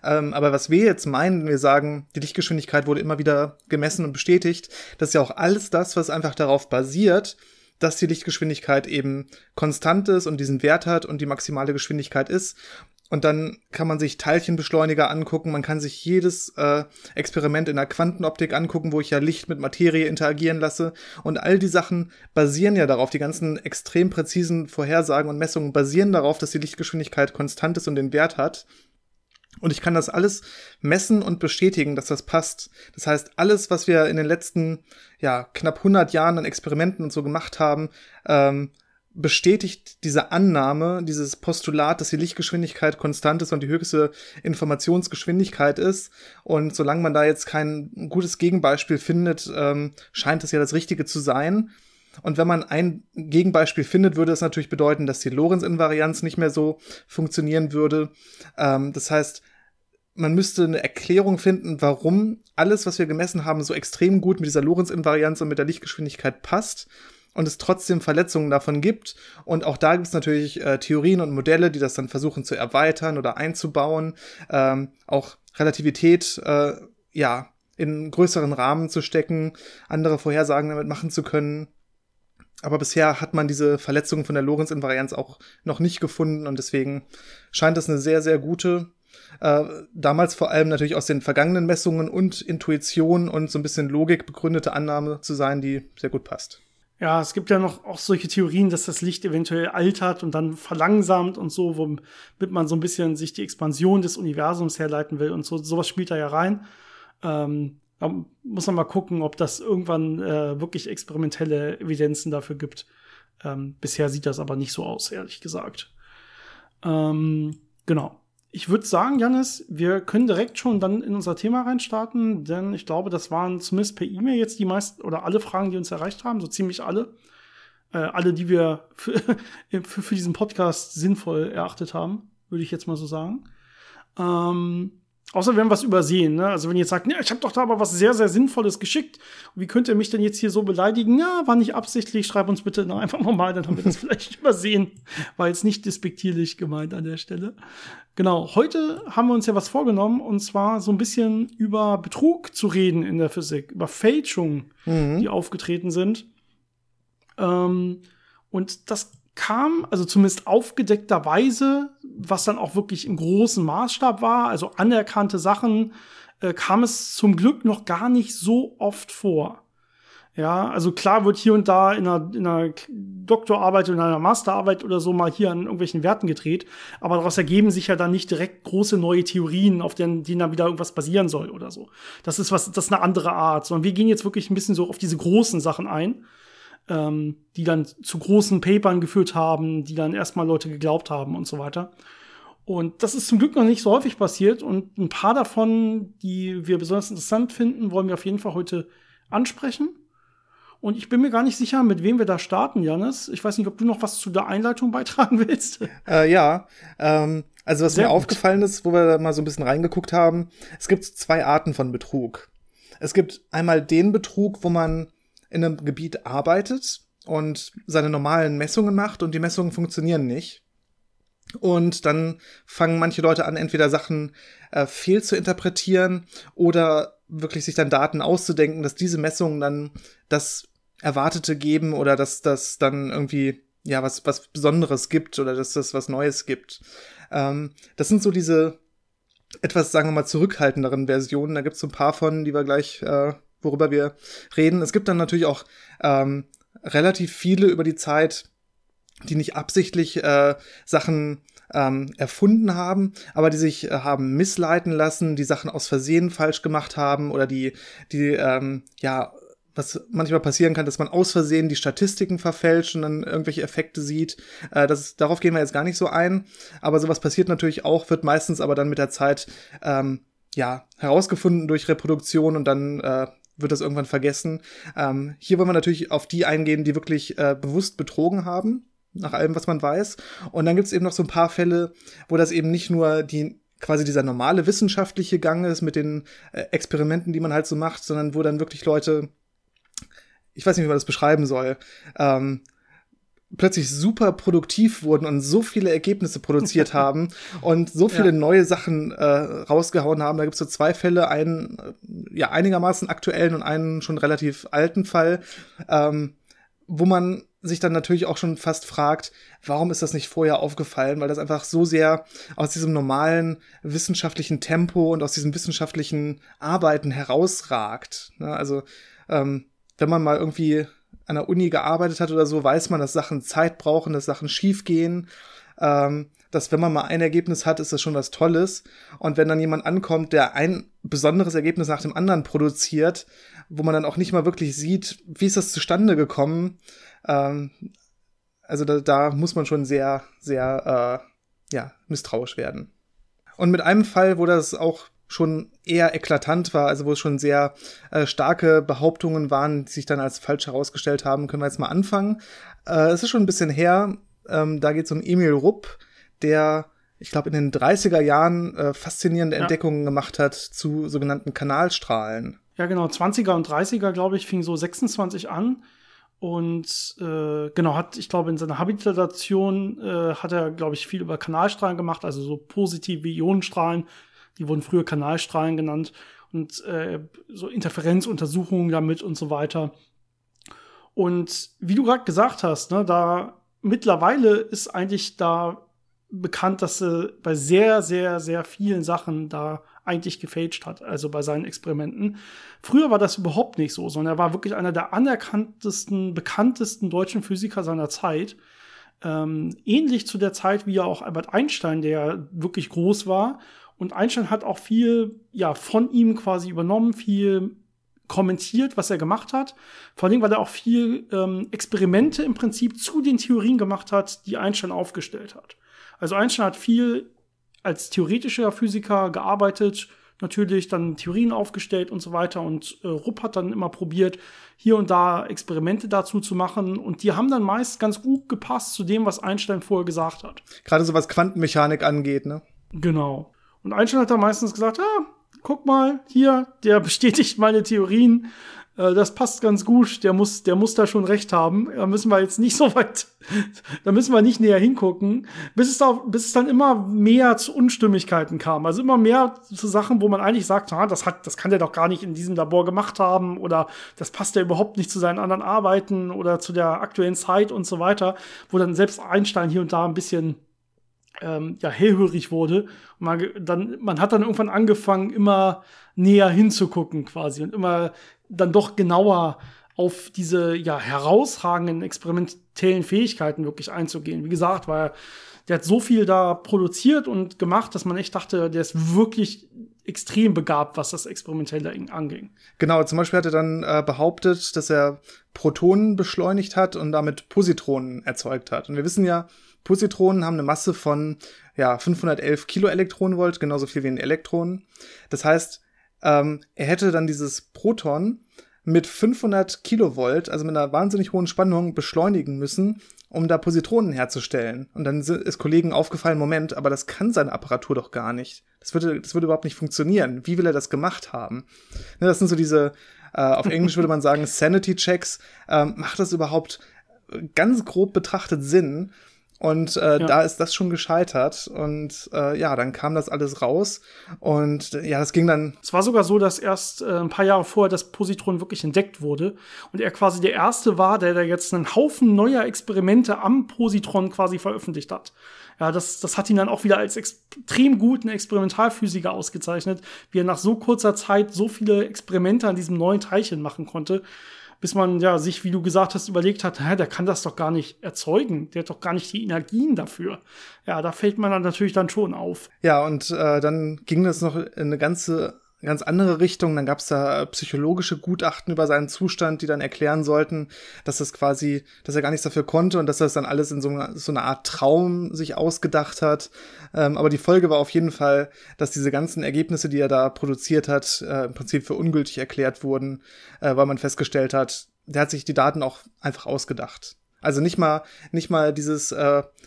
Aber was wir jetzt meinen, wenn wir sagen, die Lichtgeschwindigkeit wurde immer wieder gemessen und bestätigt, das ist ja auch alles das, was einfach darauf basiert, dass die Lichtgeschwindigkeit eben konstant ist und diesen Wert hat und die maximale Geschwindigkeit ist. Und dann kann man sich Teilchenbeschleuniger angucken, man kann sich jedes Experiment in der Quantenoptik angucken, wo ich ja Licht mit Materie interagieren lasse. Und all die Sachen basieren ja darauf, die ganzen extrem präzisen Vorhersagen und Messungen basieren darauf, dass die Lichtgeschwindigkeit konstant ist und den Wert hat. Und ich kann das alles messen und bestätigen, dass das passt. Das heißt, alles, was wir in den letzten knapp 100 Jahren an Experimenten und so gemacht haben, bestätigt diese Annahme, dieses Postulat, dass die Lichtgeschwindigkeit konstant ist und die höchste Informationsgeschwindigkeit ist. Und solange man da jetzt kein gutes Gegenbeispiel findet, scheint es ja das Richtige zu sein. Und wenn man ein Gegenbeispiel findet, würde es natürlich bedeuten, dass die Lorentz-Invarianz nicht mehr so funktionieren würde. Das heißt, man müsste eine Erklärung finden, warum alles, was wir gemessen haben, so extrem gut mit dieser Lorentz-Invarianz und mit der Lichtgeschwindigkeit passt und es trotzdem Verletzungen davon gibt. Und auch da gibt es natürlich Theorien und Modelle, die das dann versuchen zu erweitern oder einzubauen. Auch Relativität, in größeren Rahmen zu stecken, andere Vorhersagen damit machen zu können. Aber bisher hat man diese Verletzungen von der Lorentz-Invarianz auch noch nicht gefunden und deswegen scheint das eine sehr, sehr gute, damals vor allem natürlich aus den vergangenen Messungen und Intuition und so ein bisschen Logik begründete Annahme zu sein, die sehr gut passt. Ja, es gibt ja noch auch solche Theorien, dass das Licht eventuell altert und dann verlangsamt und so, womit man so ein bisschen sich die Expansion des Universums herleiten will und so. Sowas spielt da ja rein. Da muss man mal gucken, ob das irgendwann wirklich experimentelle Evidenzen dafür gibt. Bisher sieht das aber nicht so aus, ehrlich gesagt. Genau. Ich würde sagen, Janis, wir können direkt schon dann in unser Thema reinstarten, denn ich glaube, das waren zumindest per E-Mail jetzt die meisten oder alle Fragen, die uns erreicht haben, so ziemlich alle. Alle, die wir für diesen Podcast sinnvoll erachtet haben, würde ich jetzt mal so sagen. Außer wir haben was übersehen, ne? Also wenn ihr jetzt sagt, ich habe doch da aber was sehr, sehr Sinnvolles geschickt. Und wie könnt ihr mich denn jetzt hier so beleidigen? Ja, war nicht absichtlich, schreib uns bitte einfach nochmal, dann haben wir das vielleicht übersehen. War jetzt nicht despektierlich gemeint an der Stelle. Genau, heute haben wir uns ja was vorgenommen, und zwar so ein bisschen über Betrug zu reden in der Physik, über Fälschungen, die aufgetreten sind. Und das kam, also zumindest aufgedeckterweise, was dann auch wirklich im großen Maßstab war, also anerkannte Sachen, kam es zum Glück noch gar nicht so oft vor. Ja, also klar wird hier und da in einer Doktorarbeit oder in einer Masterarbeit oder so mal hier an irgendwelchen Werten gedreht, aber daraus ergeben sich ja dann nicht direkt große neue Theorien, auf denen dann wieder irgendwas basieren soll oder so. Das ist eine andere Art, sondern wir gehen jetzt wirklich ein bisschen so auf diese großen Sachen ein, die dann zu großen Papern geführt haben, die dann erstmal Leute geglaubt haben und so weiter. Und das ist zum Glück noch nicht so häufig passiert. Und ein paar davon, die wir besonders interessant finden, wollen wir auf jeden Fall heute ansprechen. Und ich bin mir gar nicht sicher, mit wem wir da starten, Janis. Ich weiß nicht, ob du noch was zu der Einleitung beitragen willst. Also was mir aufgefallen ist, wo wir da mal so ein bisschen reingeguckt haben, es gibt zwei Arten von Betrug. Es gibt einmal den Betrug, wo man in einem Gebiet arbeitet und seine normalen Messungen macht und die Messungen funktionieren nicht. Und dann fangen manche Leute an, entweder Sachen fehl zu interpretieren oder wirklich sich dann Daten auszudenken, dass diese Messungen dann das Erwartete geben oder dass das dann irgendwie ja was Besonderes gibt oder dass das was Neues gibt. Das sind so diese etwas, sagen wir mal, zurückhaltenderen Versionen. Da gibt es so ein paar von, die wir gleich, worüber wir reden. Es gibt dann natürlich auch relativ viele über die Zeit, die nicht absichtlich Sachen erfunden haben, aber die sich haben missleiten lassen, die Sachen aus Versehen falsch gemacht haben oder die was manchmal passieren kann, dass man aus Versehen die Statistiken verfälscht und dann irgendwelche Effekte sieht. Darauf gehen wir jetzt gar nicht so ein. Aber sowas passiert natürlich auch, wird meistens aber dann mit der Zeit herausgefunden durch Reproduktion und dann wird das irgendwann vergessen. Hier wollen wir natürlich auf die eingehen, die wirklich bewusst betrogen haben, nach allem, was man weiß. Und dann gibt es eben noch so ein paar Fälle, wo das eben nicht nur dieser normale wissenschaftliche Gang ist mit den Experimenten, die man halt so macht, sondern wo dann wirklich Leute, ich weiß nicht, wie man das beschreiben soll, plötzlich super produktiv wurden und so viele Ergebnisse produziert haben und so viele neue Sachen rausgehauen haben. Da gibt es so zwei Fälle, einen einigermaßen aktuellen und einen schon relativ alten Fall, wo man sich dann natürlich auch schon fast fragt, warum ist das nicht vorher aufgefallen? Weil das einfach so sehr aus diesem normalen wissenschaftlichen Tempo und aus diesen wissenschaftlichen Arbeiten herausragt. Ne? Also wenn man mal irgendwie an der Uni gearbeitet hat oder so, weiß man, dass Sachen Zeit brauchen, dass Sachen schief gehen, dass wenn man mal ein Ergebnis hat, ist das schon was Tolles. Und wenn dann jemand ankommt, der ein besonderes Ergebnis nach dem anderen produziert, wo man dann auch nicht mal wirklich sieht, wie ist das zustande gekommen, also da muss man schon sehr, sehr misstrauisch werden. Und mit einem Fall, wo das auch schon eher eklatant war, also wo es schon sehr starke Behauptungen waren, die sich dann als falsch herausgestellt haben, können wir jetzt mal anfangen. Es ist schon ein bisschen her, da geht es um Emil Rupp, der, ich glaube, in den 30er Jahren faszinierende Entdeckungen gemacht hat zu sogenannten Kanalstrahlen. Ja, genau, 20er und 30er, glaube ich, fing so 26 an und ich glaube, in seiner Habilitation hat er, glaube ich, viel über Kanalstrahlen gemacht, also so positive Ionenstrahlen. Die wurden früher Kanalstrahlen genannt und so Interferenzuntersuchungen damit und so weiter. Und wie du gerade gesagt hast, ne, da mittlerweile ist eigentlich da bekannt, dass er bei sehr, sehr, sehr vielen Sachen da eigentlich gefälscht hat, also bei seinen Experimenten. Früher war das überhaupt nicht so, sondern er war wirklich einer der anerkanntesten, bekanntesten deutschen Physiker seiner Zeit. Ähnlich zu der Zeit wie ja auch Albert Einstein, der wirklich groß war. Und Einstein hat auch viel von ihm quasi übernommen, viel kommentiert, was er gemacht hat. Vor allem, weil er auch viel Experimente im Prinzip zu den Theorien gemacht hat, die Einstein aufgestellt hat. Also Einstein hat viel als theoretischer Physiker gearbeitet, natürlich dann Theorien aufgestellt und so weiter. Und Rupp hat dann immer probiert, hier und da Experimente dazu zu machen. Und die haben dann meist ganz gut gepasst zu dem, was Einstein vorher gesagt hat. Gerade so was Quantenmechanik angeht, ne? Genau. Und Einstein hat da meistens gesagt, guck mal, hier, der bestätigt meine Theorien, das passt ganz gut, der muss da schon recht haben, da müssen wir nicht näher hingucken, bis es dann immer mehr zu Unstimmigkeiten kam, also immer mehr zu Sachen, wo man eigentlich sagt, das kann der doch gar nicht in diesem Labor gemacht haben oder das passt ja überhaupt nicht zu seinen anderen Arbeiten oder zu der aktuellen Zeit und so weiter, wo dann selbst Einstein hier und da ein bisschen hellhörig wurde. Und man hat dann irgendwann angefangen, immer näher hinzugucken quasi und immer dann doch genauer auf diese herausragenden experimentellen Fähigkeiten wirklich einzugehen. Wie gesagt, weil der hat so viel da produziert und gemacht, dass man echt dachte, der ist wirklich extrem begabt, was das Experimentelle anging. Genau, zum Beispiel hat er dann behauptet, dass er Protonen beschleunigt hat und damit Positronen erzeugt hat. Und wir wissen ja, Positronen haben eine Masse von 511 Kiloelektronenvolt, genauso viel wie ein Elektron. Das heißt, er hätte dann dieses Proton mit 500 Kilovolt, also mit einer wahnsinnig hohen Spannung, beschleunigen müssen, um da Positronen herzustellen. Und dann ist Kollegen aufgefallen, Moment, aber das kann seine Apparatur doch gar nicht. Das würde überhaupt nicht funktionieren. Wie will er das gemacht haben? Ne, das sind so diese, auf Englisch würde man sagen, Sanity-Checks. Macht das überhaupt ganz grob betrachtet Sinn? Und da ist das schon gescheitert. Und dann kam das alles raus. Und das ging dann. Es war sogar so, dass erst ein paar Jahre vorher das Positron wirklich entdeckt wurde. Und er quasi der Erste war, der da jetzt einen Haufen neuer Experimente am Positron quasi veröffentlicht hat. Ja, das hat ihn dann auch wieder als extrem guten Experimentalphysiker ausgezeichnet, wie er nach so kurzer Zeit so viele Experimente an diesem neuen Teilchen machen konnte, bis man sich, wie du gesagt hast, überlegt hat, der kann das doch gar nicht erzeugen, der hat doch gar nicht die Energien dafür. Ja, da fällt man dann natürlich dann schon auf. Ja, und dann ging das noch in eine ganz andere Richtung. Dann gab es da psychologische Gutachten über seinen Zustand, die dann erklären sollten, dass das quasi, dass er gar nichts dafür konnte und dass das dann alles in so eine Art Traum sich ausgedacht hat. Aber die Folge war auf jeden Fall, dass diese ganzen Ergebnisse, die er da produziert hat, im Prinzip für ungültig erklärt wurden, weil man festgestellt hat, der hat sich die Daten auch einfach ausgedacht. Also nicht mal dieses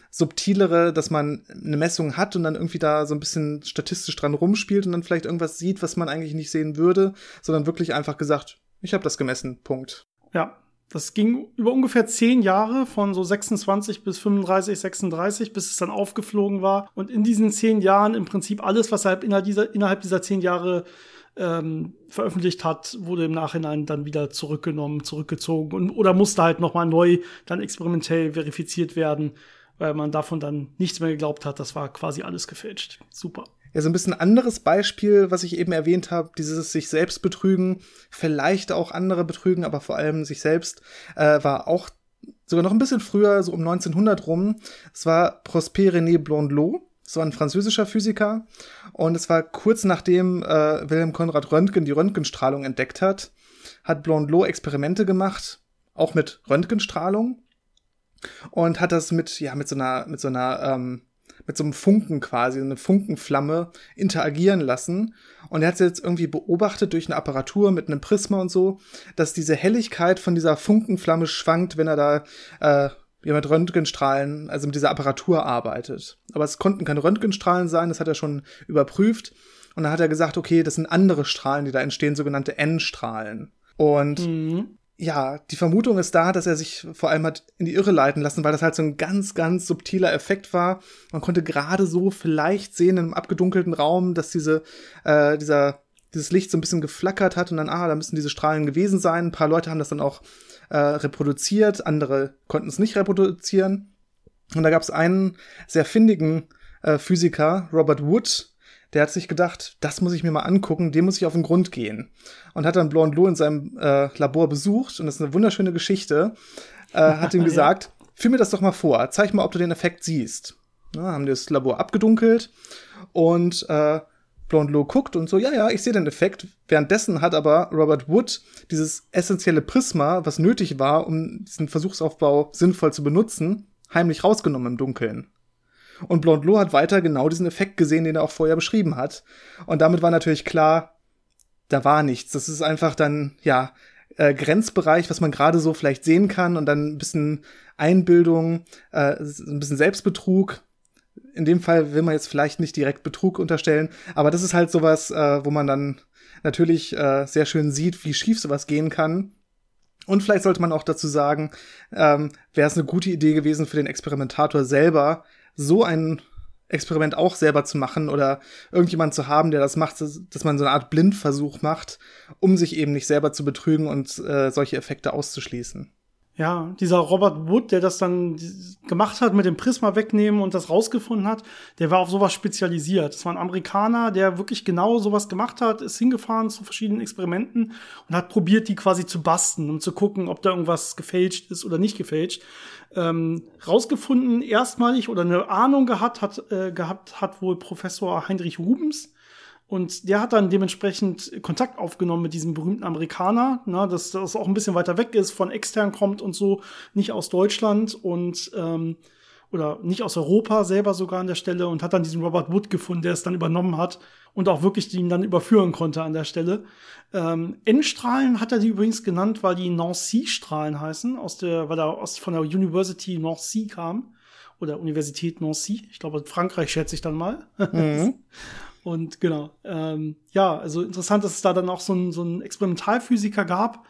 subtilere, dass man eine Messung hat und dann irgendwie da so ein bisschen statistisch dran rumspielt und dann vielleicht irgendwas sieht, was man eigentlich nicht sehen würde, sondern wirklich einfach gesagt, ich habe das gemessen, Punkt. Ja, das ging über ungefähr 10 Jahre, von so 26 bis 35, 36, bis es dann aufgeflogen war. Und in diesen 10 Jahren im Prinzip alles, was er innerhalb dieser 10 Jahre veröffentlicht hat, wurde im Nachhinein dann wieder zurückgezogen oder musste halt nochmal neu dann experimentell verifiziert werden, weil man davon dann nichts mehr geglaubt hat. Das war quasi alles gefälscht. Super. Ja, so ein bisschen anderes Beispiel, was ich eben erwähnt habe, dieses sich selbst betrügen, vielleicht auch andere betrügen, aber vor allem sich selbst, war auch sogar noch ein bisschen früher, so um 1900 rum. Es war Prosper René Blondlot. Es war ein französischer Physiker und es war kurz nachdem Wilhelm Konrad Röntgen die Röntgenstrahlung entdeckt hat, hat Blondlot Experimente gemacht, auch mit Röntgenstrahlung, und hat das mit so einem Funken quasi, eine Funkenflamme interagieren lassen. Und er hat es jetzt irgendwie beobachtet durch eine Apparatur mit einem Prisma und so, dass diese Helligkeit von dieser Funkenflamme schwankt, wenn er da mit Röntgenstrahlen, also mit dieser Apparatur arbeitet. Aber es konnten keine Röntgenstrahlen sein, das hat er schon überprüft. Und dann hat er gesagt, okay, das sind andere Strahlen, die da entstehen, sogenannte N-Strahlen. Und die Vermutung ist da, dass er sich vor allem hat in die Irre leiten lassen, weil das halt so ein ganz, ganz subtiler Effekt war. Man konnte gerade so vielleicht sehen in einem abgedunkelten Raum, dass dieses Licht so ein bisschen geflackert hat und dann, da müssen diese Strahlen gewesen sein. Ein paar Leute haben das dann auch reproduziert, andere konnten es nicht reproduzieren. Und da gab es einen sehr findigen Physiker, Robert Wood, der hat sich gedacht, das muss ich mir mal angucken, dem muss ich auf den Grund gehen. Und hat dann Blondlot in seinem Labor besucht, und das ist eine wunderschöne Geschichte, hat ihm gesagt, führ mir das doch mal vor, zeig mal, ob du den Effekt siehst. Na, haben die das Labor abgedunkelt und Blondlot guckt und so, ich sehe den Effekt. Währenddessen hat aber Robert Wood dieses essentielle Prisma, was nötig war, um diesen Versuchsaufbau sinnvoll zu benutzen, heimlich rausgenommen im Dunkeln. Und Blondlot hat weiter genau diesen Effekt gesehen, den er auch vorher beschrieben hat. Und damit war natürlich klar, da war nichts. Das ist einfach dann, Grenzbereich, was man gerade so vielleicht sehen kann, und dann ein bisschen Einbildung, ein bisschen Selbstbetrug. In dem Fall will man jetzt vielleicht nicht direkt Betrug unterstellen, aber das ist halt sowas, wo man dann natürlich sehr schön sieht, wie schief sowas gehen kann. Und vielleicht sollte man auch dazu sagen, wäre es eine gute Idee gewesen für den Experimentator selber, so ein Experiment auch selber zu machen oder irgendjemanden zu haben, der das macht, dass man so eine Art Blindversuch macht, um sich eben nicht selber zu betrügen und solche Effekte auszuschließen. Ja, dieser Robert Wood, der das dann gemacht hat mit dem Prisma wegnehmen und das rausgefunden hat, der war auf sowas spezialisiert. Das war ein Amerikaner, der wirklich genau sowas gemacht hat, ist hingefahren zu verschiedenen Experimenten und hat probiert, die quasi zu basteln, um zu gucken, ob da irgendwas gefälscht ist oder nicht gefälscht. Rausgefunden erstmalig oder eine Ahnung gehabt hat wohl Professor Heinrich Rubens. Und der hat dann dementsprechend Kontakt aufgenommen mit diesem berühmten Amerikaner, ne, dass das auch ein bisschen weiter weg ist, von extern kommt und so, nicht aus Deutschland und oder nicht aus Europa selber sogar an der Stelle, und hat dann diesen Robert Wood gefunden, der es dann übernommen hat und auch wirklich ihn dann überführen konnte an der Stelle. N-Strahlen hat er die übrigens genannt, weil die Nancy-Strahlen heißen, von der University Nancy kam, oder Universität Nancy, ich glaube in Frankreich, schätze ich dann mal. Mhm. Und genau, also interessant, dass es da dann auch so einen Experimentalphysiker gab,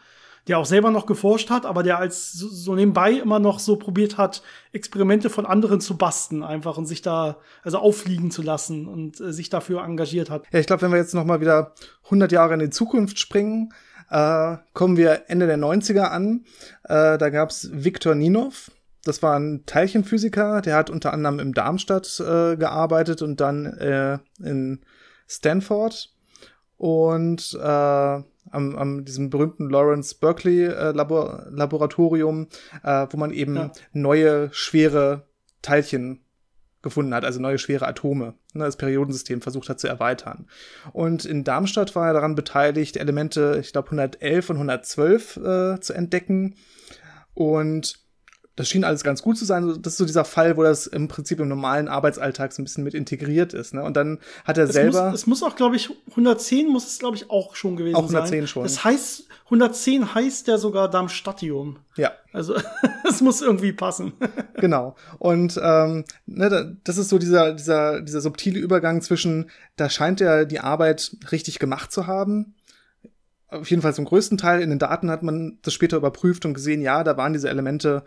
der auch selber noch geforscht hat, aber der als so nebenbei immer noch so probiert hat, Experimente von anderen zu basteln einfach und sich da also auffliegen zu lassen und sich dafür engagiert hat. Ja, ich glaube, wenn wir jetzt nochmal wieder 100 Jahre in die Zukunft springen, kommen wir Ende der 90er an. Da gab's Viktor Ninov. Das war ein Teilchenphysiker, der hat unter anderem in Darmstadt gearbeitet und dann in Stanford. Und an diesem berühmten Lawrence Berkeley Laboratorium, wo man eben neue schwere Teilchen gefunden hat, also neue schwere Atome, ne, das Periodensystem versucht hat zu erweitern. Und in Darmstadt war er daran beteiligt, Elemente, ich glaube 111 und 112 zu entdecken. Und das schien alles ganz gut zu sein. Das ist so dieser Fall, wo das im Prinzip im normalen Arbeitsalltag so ein bisschen mit integriert ist. Ne? Und dann hat er es muss auch, glaube ich, 110 muss es, glaube ich, auch schon gewesen sein. Auch 110 sein. Schon. Das heißt, 110 heißt ja sogar Darmstadtium. Ja. Also es muss irgendwie passen. Genau. Und ne, das ist so dieser subtile Übergang zwischen, da scheint er die Arbeit richtig gemacht zu haben. Auf jeden Fall zum größten Teil. In den Daten hat man das später überprüft und gesehen, ja, da waren diese Elemente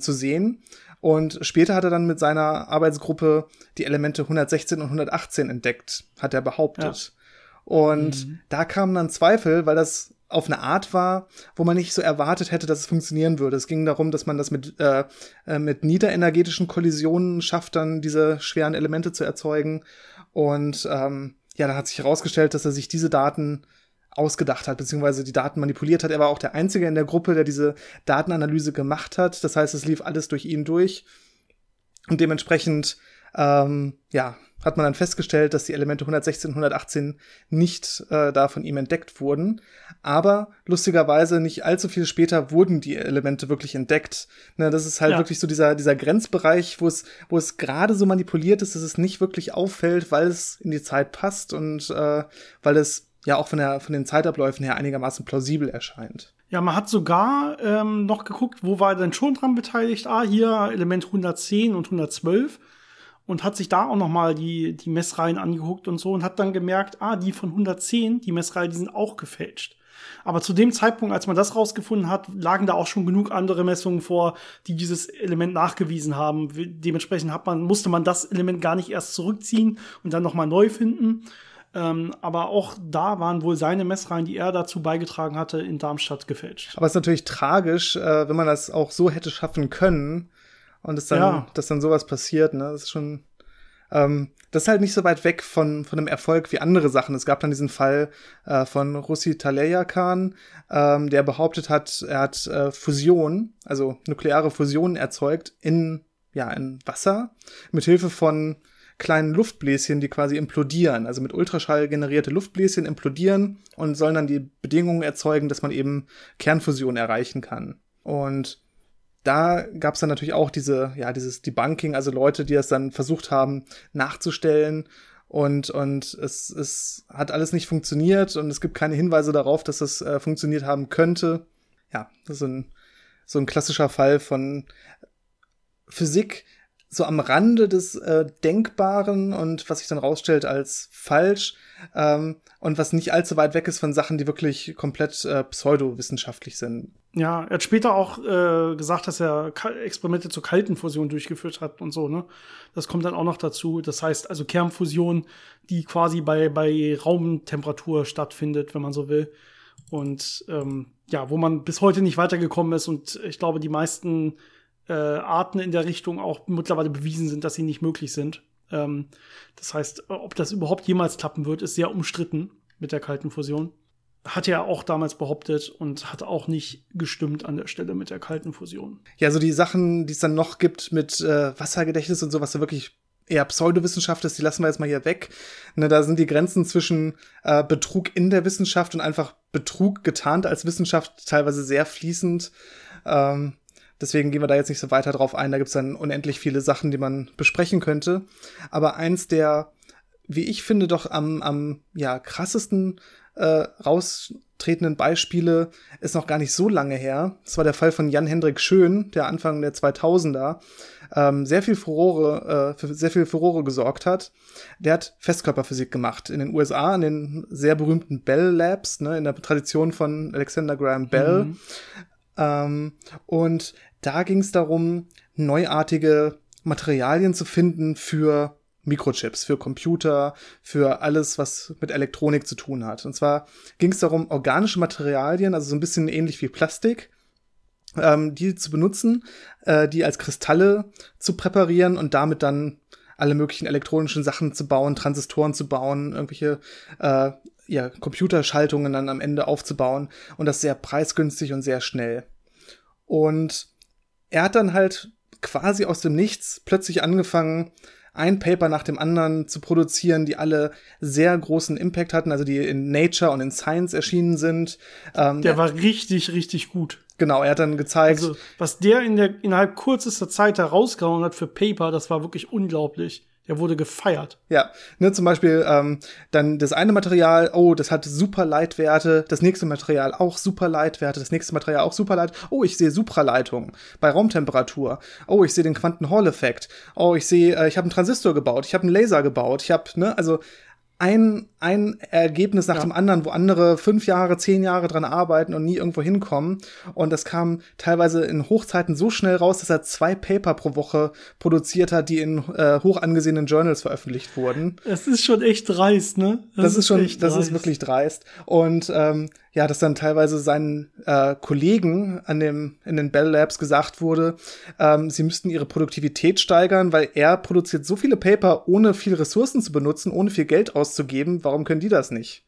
zu sehen. Und später hat er dann mit seiner Arbeitsgruppe die Elemente 116 und 118 entdeckt, hat er behauptet. Ja. Und da kamen dann Zweifel, weil das auf eine Art war, wo man nicht so erwartet hätte, dass es funktionieren würde. Es ging darum, dass man das mit niederenergetischen Kollisionen schafft, dann diese schweren Elemente zu erzeugen. Und da hat sich herausgestellt, dass er sich diese Daten ausgedacht hat, beziehungsweise die Daten manipuliert hat. Er war auch der Einzige in der Gruppe, der diese Datenanalyse gemacht hat. Das heißt, es lief alles durch ihn durch. Und dementsprechend, hat man dann festgestellt, dass die Elemente 116 und 118 nicht da von ihm entdeckt wurden. Aber lustigerweise nicht allzu viel später wurden die Elemente wirklich entdeckt. Ne, das ist halt wirklich so dieser Grenzbereich, wo es gerade so manipuliert ist, dass es nicht wirklich auffällt, weil es in die Zeit passt und weil es ja auch von den Zeitabläufen her einigermaßen plausibel erscheint. Ja, man hat sogar noch geguckt, wo war er denn schon dran beteiligt? Ah, hier Element 110 und 112 und hat sich da auch nochmal die Messreihen angeguckt und so und hat dann gemerkt, die von 110, die Messreihe, die sind auch gefälscht. Aber zu dem Zeitpunkt, als man das rausgefunden hat, lagen da auch schon genug andere Messungen vor, die dieses Element nachgewiesen haben. Dementsprechend musste man das Element gar nicht erst zurückziehen und dann nochmal neu finden. Aber auch da waren wohl seine Messreihen, die er dazu beigetragen hatte, in Darmstadt gefälscht. Aber es ist natürlich tragisch, wenn man das auch so hätte schaffen können und dass dann sowas passiert. Ne? Das ist schon, das ist halt nicht so weit weg von dem Erfolg wie andere Sachen. Es gab dann diesen Fall von Russi Talejakan, der behauptet hat, er hat Fusion, also nukleare Fusion erzeugt in Wasser mit Hilfe von kleinen Luftbläschen, die quasi implodieren, also mit Ultraschall generierte Luftbläschen implodieren und sollen dann die Bedingungen erzeugen, dass man eben Kernfusion erreichen kann. Und da gab es dann natürlich auch dieses Debunking, also Leute, die das dann versucht haben nachzustellen und es hat alles nicht funktioniert und es gibt keine Hinweise darauf, dass das funktioniert haben könnte. Ja, das ist so ein klassischer Fall von Physik, so am Rande des Denkbaren und was sich dann rausstellt als falsch und was nicht allzu weit weg ist von Sachen, die wirklich komplett pseudowissenschaftlich sind. Ja, er hat später auch gesagt, dass er Experimente zur kalten Fusion durchgeführt hat und so, ne? Das kommt dann auch noch dazu. Das heißt also Kernfusion, die quasi bei Raumtemperatur stattfindet, wenn man so will. Und wo man bis heute nicht weitergekommen ist und ich glaube, die meisten Arten in der Richtung auch mittlerweile bewiesen sind, dass sie nicht möglich sind. Das heißt, ob das überhaupt jemals klappen wird, ist sehr umstritten mit der kalten Fusion. Hat er auch damals behauptet und hat auch nicht gestimmt an der Stelle mit der kalten Fusion. Ja, so die Sachen, die es dann noch gibt mit Wassergedächtnis und so, was da wirklich eher Pseudowissenschaft ist, die lassen wir jetzt mal hier weg. Ne, da sind die Grenzen zwischen Betrug in der Wissenschaft und einfach Betrug getarnt als Wissenschaft teilweise sehr fließend. Deswegen gehen wir da jetzt nicht so weiter drauf ein. Da gibt's dann unendlich viele Sachen, die man besprechen könnte. Aber eins der, wie ich finde, doch am krassesten raustretenden Beispiele ist noch gar nicht so lange her. Das war der Fall von Jan Hendrik Schön, der Anfang der 2000er für sehr viel Furore gesorgt hat. Der hat Festkörperphysik gemacht in den USA, in den sehr berühmten Bell Labs, ne, in der Tradition von Alexander Graham Bell. Mhm. Und da ging es darum, neuartige Materialien zu finden für Mikrochips, für Computer, für alles, was mit Elektronik zu tun hat. Und zwar ging es darum, organische Materialien, also so ein bisschen ähnlich wie Plastik, die zu benutzen, die als Kristalle zu präparieren und damit dann alle möglichen elektronischen Sachen zu bauen, Transistoren zu bauen, irgendwelche Computerschaltungen dann am Ende aufzubauen, und das sehr preisgünstig und sehr schnell. Und er hat dann halt quasi aus dem Nichts plötzlich angefangen, ein Paper nach dem anderen zu produzieren, die alle sehr großen Impact hatten, also die in Nature und in Science erschienen sind. Der war richtig, richtig gut. Genau, er hat dann gezeigt. Also, was der innerhalb kürzester Zeit da rausgehauen hat für Paper, das war wirklich unglaublich. Der wurde gefeiert. Ja, ne, zum Beispiel dann das eine Material, oh, das hat Superleitwerte, das nächste Material auch Superleitwerte, das nächste Material auch Superleit. Oh, ich sehe Supraleitung bei Raumtemperatur. Oh, ich sehe den Quanten-Hall-Effekt. Oh, ich sehe, ich habe einen Transistor gebaut, ich habe einen Laser gebaut, ich habe, ne, also ein Ergebnis nach dem anderen, wo andere 5 Jahre, 10 Jahre dran arbeiten und nie irgendwo hinkommen. Und das kam teilweise in Hochzeiten so schnell raus, dass er 2 Paper pro Woche produziert hat, die in hoch angesehenen Journals veröffentlicht wurden. Das ist schon echt dreist, ne? Das ist wirklich dreist. Und dass dann teilweise seinen Kollegen in den Bell Labs gesagt wurde, sie müssten ihre Produktivität steigern, weil er produziert so viele Paper, ohne viel Ressourcen zu benutzen, ohne viel Geld auszugeben. Warum können die das nicht?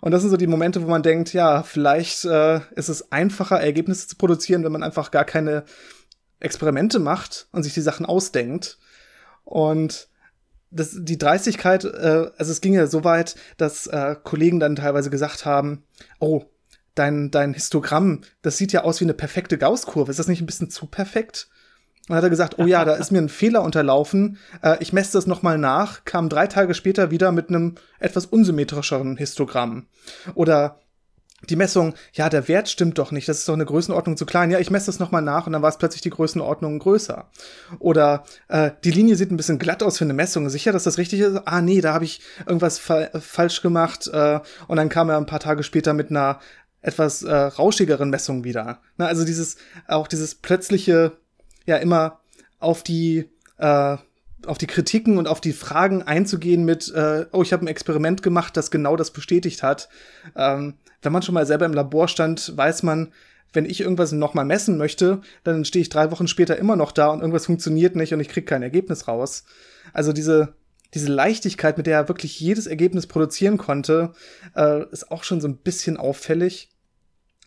Und das sind so die Momente, wo man denkt, ja, vielleicht ist es einfacher, Ergebnisse zu produzieren, wenn man einfach gar keine Experimente macht und sich die Sachen ausdenkt. Und das, die Dreistigkeit, also es ging ja so weit, dass Kollegen dann teilweise gesagt haben, oh, dein Histogramm, das sieht ja aus wie eine perfekte Gaußkurve. Ist das nicht ein bisschen zu perfekt? Und hat er gesagt, oh ja, da ist mir ein Fehler unterlaufen. Ich messe das nochmal nach, kam 3 Tage später wieder mit einem etwas unsymmetrischeren Histogramm. Oder die Messung, ja, der Wert stimmt doch nicht, das ist doch eine Größenordnung zu klein. Ja, ich messe das nochmal nach, und dann war es plötzlich die Größenordnung größer. Oder die Linie sieht ein bisschen glatt aus für eine Messung. Sicher, dass das richtig ist? Ah, nee, da habe ich irgendwas falsch gemacht. Und dann kam er ein paar Tage später mit einer etwas rauschigeren Messung wieder. Na, also dieses plötzliche, ja, immer auf die Kritiken und auf die Fragen einzugehen mit, ich habe ein Experiment gemacht, das genau das bestätigt hat. Wenn man schon mal selber im Labor stand, weiß man, wenn ich irgendwas nochmal messen möchte, dann stehe ich 3 Wochen später immer noch da und irgendwas funktioniert nicht und ich kriege kein Ergebnis raus. Also diese Leichtigkeit, mit der er wirklich jedes Ergebnis produzieren konnte, ist auch schon so ein bisschen auffällig.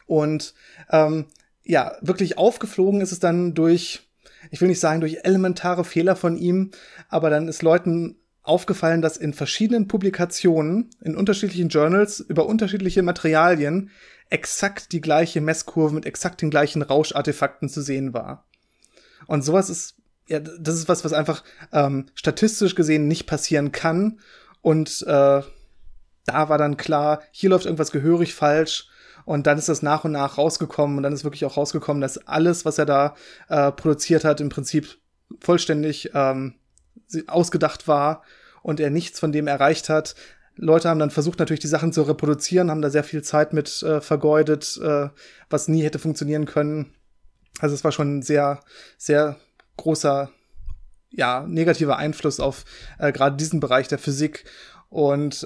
Und wirklich aufgeflogen ist es dann durch, ich will nicht sagen durch elementare Fehler von ihm, aber dann ist Leuten aufgefallen, dass in verschiedenen Publikationen, in unterschiedlichen Journals, über unterschiedliche Materialien exakt die gleiche Messkurve mit exakt den gleichen Rauschartefakten zu sehen war. Und sowas ist, ja, das ist was einfach statistisch gesehen nicht passieren kann. Und da war dann klar, hier läuft irgendwas gehörig falsch. Und dann ist das nach und nach rausgekommen. Und dann ist wirklich auch rausgekommen, dass alles, was er da produziert hat, im Prinzip vollständig ausgedacht war und er nichts von dem erreicht hat. Leute haben dann versucht, natürlich die Sachen zu reproduzieren, haben da sehr viel Zeit mit vergeudet, was nie hätte funktionieren können. Also es war schon ein sehr, sehr großer, ja, negativer Einfluss auf gerade diesen Bereich der Physik. Und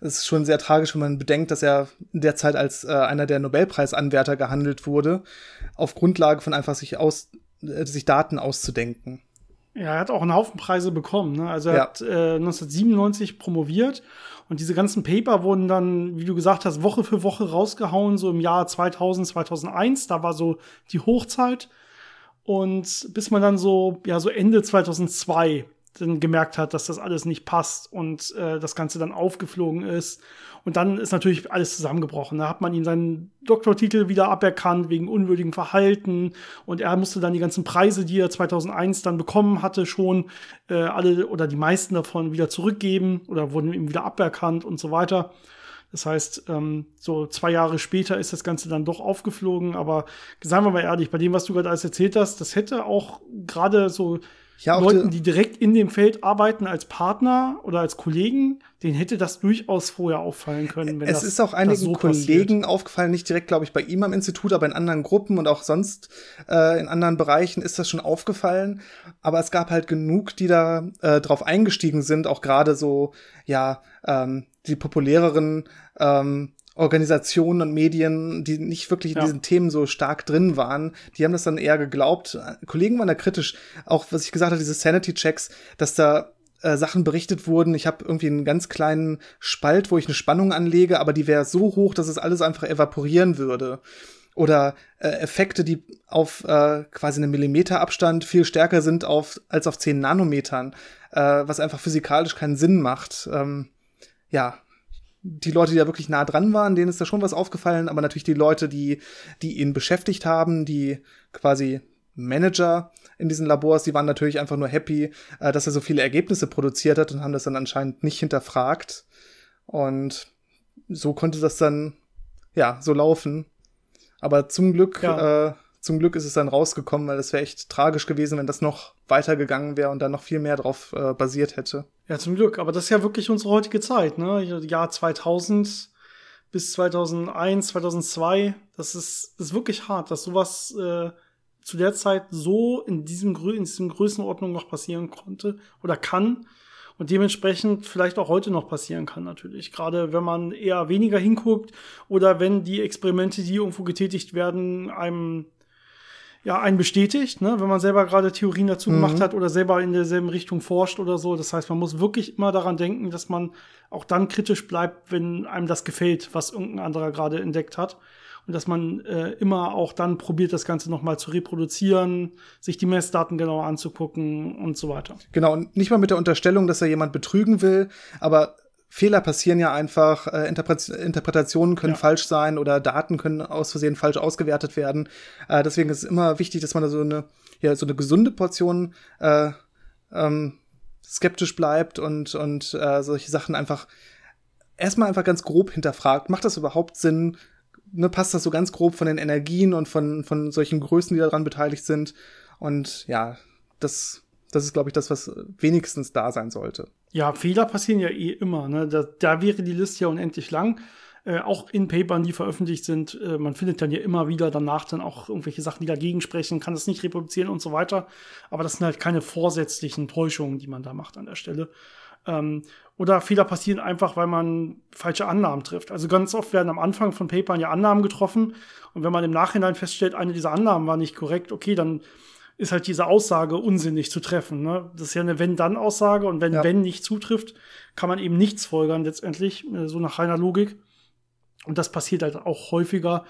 es ist schon sehr tragisch, wenn man bedenkt, dass er derzeit als einer der Nobelpreisanwärter gehandelt wurde, auf Grundlage von einfach sich Daten auszudenken. Ja, er hat auch einen Haufen Preise bekommen, ne? Also er hat 1997 promoviert, und diese ganzen Paper wurden dann, wie du gesagt hast, Woche für Woche rausgehauen, so im Jahr 2000, 2001, da war so die Hochzeit, und bis man dann so Ende 2002 dann gemerkt hat, dass das alles nicht passt und das Ganze dann aufgeflogen ist. Und dann ist natürlich alles zusammengebrochen. Da hat man ihm seinen Doktortitel wieder aberkannt wegen unwürdigem Verhalten, und er musste dann die ganzen Preise, die er 2001 dann bekommen hatte, schon alle oder die meisten davon wieder zurückgeben oder wurden ihm wieder aberkannt und so weiter. Das heißt, so 2 Jahre später ist das Ganze dann doch aufgeflogen. Aber seien wir mal ehrlich, bei dem, was du gerade alles erzählt hast, das hätte auch gerade so Leuten, die direkt in dem Feld arbeiten als Partner oder als Kollegen, denen hätte das durchaus vorher auffallen können. Wenn es das, ist auch einigen so Kollegen passiert. Aufgefallen, nicht direkt, glaube ich, bei ihm am Institut, aber in anderen Gruppen und auch sonst in anderen Bereichen ist das schon aufgefallen. Aber es gab halt genug, die da drauf eingestiegen sind, auch gerade so, ja, die populäreren Organisationen und Medien, die nicht wirklich in diesen Themen so stark drin waren, die haben das dann eher geglaubt. Kollegen waren da kritisch. Auch, was ich gesagt habe, diese Sanity-Checks, dass da Sachen berichtet wurden. Ich habe irgendwie einen ganz kleinen Spalt, wo ich eine Spannung anlege, aber die wäre so hoch, dass es alles einfach evaporieren würde. Oder Effekte, die auf quasi einem Millimeter Abstand viel stärker sind als auf 10 Nanometern, was einfach physikalisch keinen Sinn macht. Die Leute, die da wirklich nah dran waren, denen ist da schon was aufgefallen, aber natürlich die Leute, die ihn beschäftigt haben, die quasi Manager in diesen Labors, die waren natürlich einfach nur happy, dass er so viele Ergebnisse produziert hat und haben das dann anscheinend nicht hinterfragt. Und so konnte das dann, so laufen. Aber zum Glück ist es dann rausgekommen, weil das wäre echt tragisch gewesen, wenn das noch weitergegangen wäre und dann noch viel mehr drauf basiert hätte. Ja, zum Glück. Aber das ist ja wirklich unsere heutige Zeit, ne? Jahr 2000 bis 2001, 2002. Das ist wirklich hart, dass sowas zu der Zeit so in diesem Größenordnung noch passieren konnte oder kann. Und dementsprechend vielleicht auch heute noch passieren kann natürlich. Gerade wenn man eher weniger hinguckt oder wenn die Experimente, die irgendwo getätigt werden, einen bestätigt, ne? Wenn man selber gerade Theorien dazu gemacht hat oder selber in derselben Richtung forscht oder so. Das heißt, man muss wirklich immer daran denken, dass man auch dann kritisch bleibt, wenn einem das gefällt, was irgendein anderer gerade entdeckt hat. Und dass man immer auch dann probiert, das Ganze nochmal zu reproduzieren, sich die Messdaten genauer anzugucken und so weiter. Genau, und nicht mal mit der Unterstellung, dass er jemand betrügen will, aber Fehler passieren ja einfach, Interpretationen können falsch sein oder Daten können aus Versehen falsch ausgewertet werden. Deswegen ist es immer wichtig, dass man da so eine gesunde Portion skeptisch bleibt und solche Sachen einfach erstmal einfach ganz grob hinterfragt. Macht das überhaupt Sinn? Ne, passt das so ganz grob von den Energien und von solchen Größen, die daran beteiligt sind? Und ja, das ist, glaube ich, das, was wenigstens da sein sollte. Ja, Fehler passieren ja eh immer, ne? Da wäre die Liste ja unendlich lang. Auch in Papern, die veröffentlicht sind. Man findet dann ja immer wieder danach dann auch irgendwelche Sachen, die dagegen sprechen, kann das nicht reproduzieren und so weiter. Aber das sind halt keine vorsätzlichen Täuschungen, die man da macht an der Stelle. Oder Fehler passieren einfach, weil man falsche Annahmen trifft. Also ganz oft werden am Anfang von Papern ja Annahmen getroffen. Und wenn man im Nachhinein feststellt, eine dieser Annahmen war nicht korrekt, okay, dann ist halt diese Aussage unsinnig zu treffen, ne? Das ist ja eine Wenn-Dann-Aussage und wenn nicht zutrifft, kann man eben nichts folgern letztendlich, so nach reiner Logik. Und das passiert halt auch häufiger.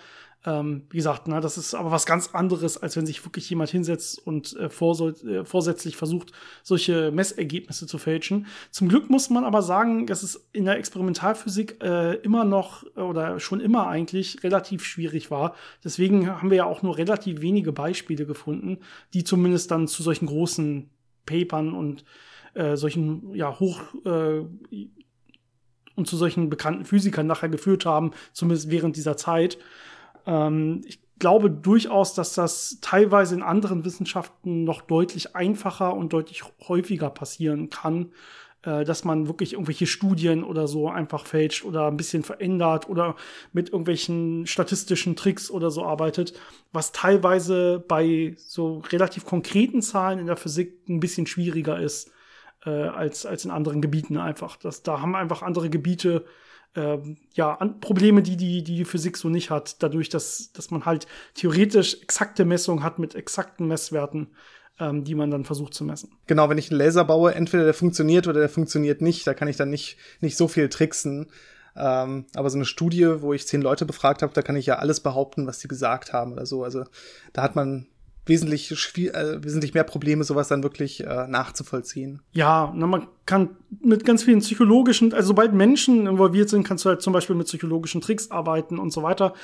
Wie gesagt, ne, das ist aber was ganz anderes, als wenn sich wirklich jemand hinsetzt und vorsätzlich versucht, solche Messergebnisse zu fälschen. Zum Glück muss man aber sagen, dass es in der Experimentalphysik immer noch oder schon immer eigentlich relativ schwierig war. Deswegen haben wir ja auch nur relativ wenige Beispiele gefunden, die zumindest dann zu solchen großen Papern und solchen und zu solchen bekannten Physikern nachher geführt haben, zumindest während dieser Zeit. Ich glaube durchaus, dass das teilweise in anderen Wissenschaften noch deutlich einfacher und deutlich häufiger passieren kann, dass man wirklich irgendwelche Studien oder so einfach fälscht oder ein bisschen verändert oder mit irgendwelchen statistischen Tricks oder so arbeitet, was teilweise bei so relativ konkreten Zahlen in der Physik ein bisschen schwieriger ist, als in anderen Gebieten einfach. Da haben einfach andere Gebiete Probleme, die Physik so nicht hat, dadurch, dass man halt theoretisch exakte Messungen hat mit exakten Messwerten, die man dann versucht zu messen. Genau, wenn ich einen Laser baue, entweder der funktioniert oder der funktioniert nicht, da kann ich dann nicht so viel tricksen. Aber so eine Studie, wo ich 10 Leute befragt habe, da kann ich ja alles behaupten, was die gesagt haben oder so. Also da hat man wesentlich mehr Probleme, sowas dann wirklich nachzuvollziehen. Ja, man kann mit ganz vielen psychologischen, also sobald Menschen involviert sind, kannst du halt zum Beispiel mit psychologischen Tricks arbeiten und so weiter.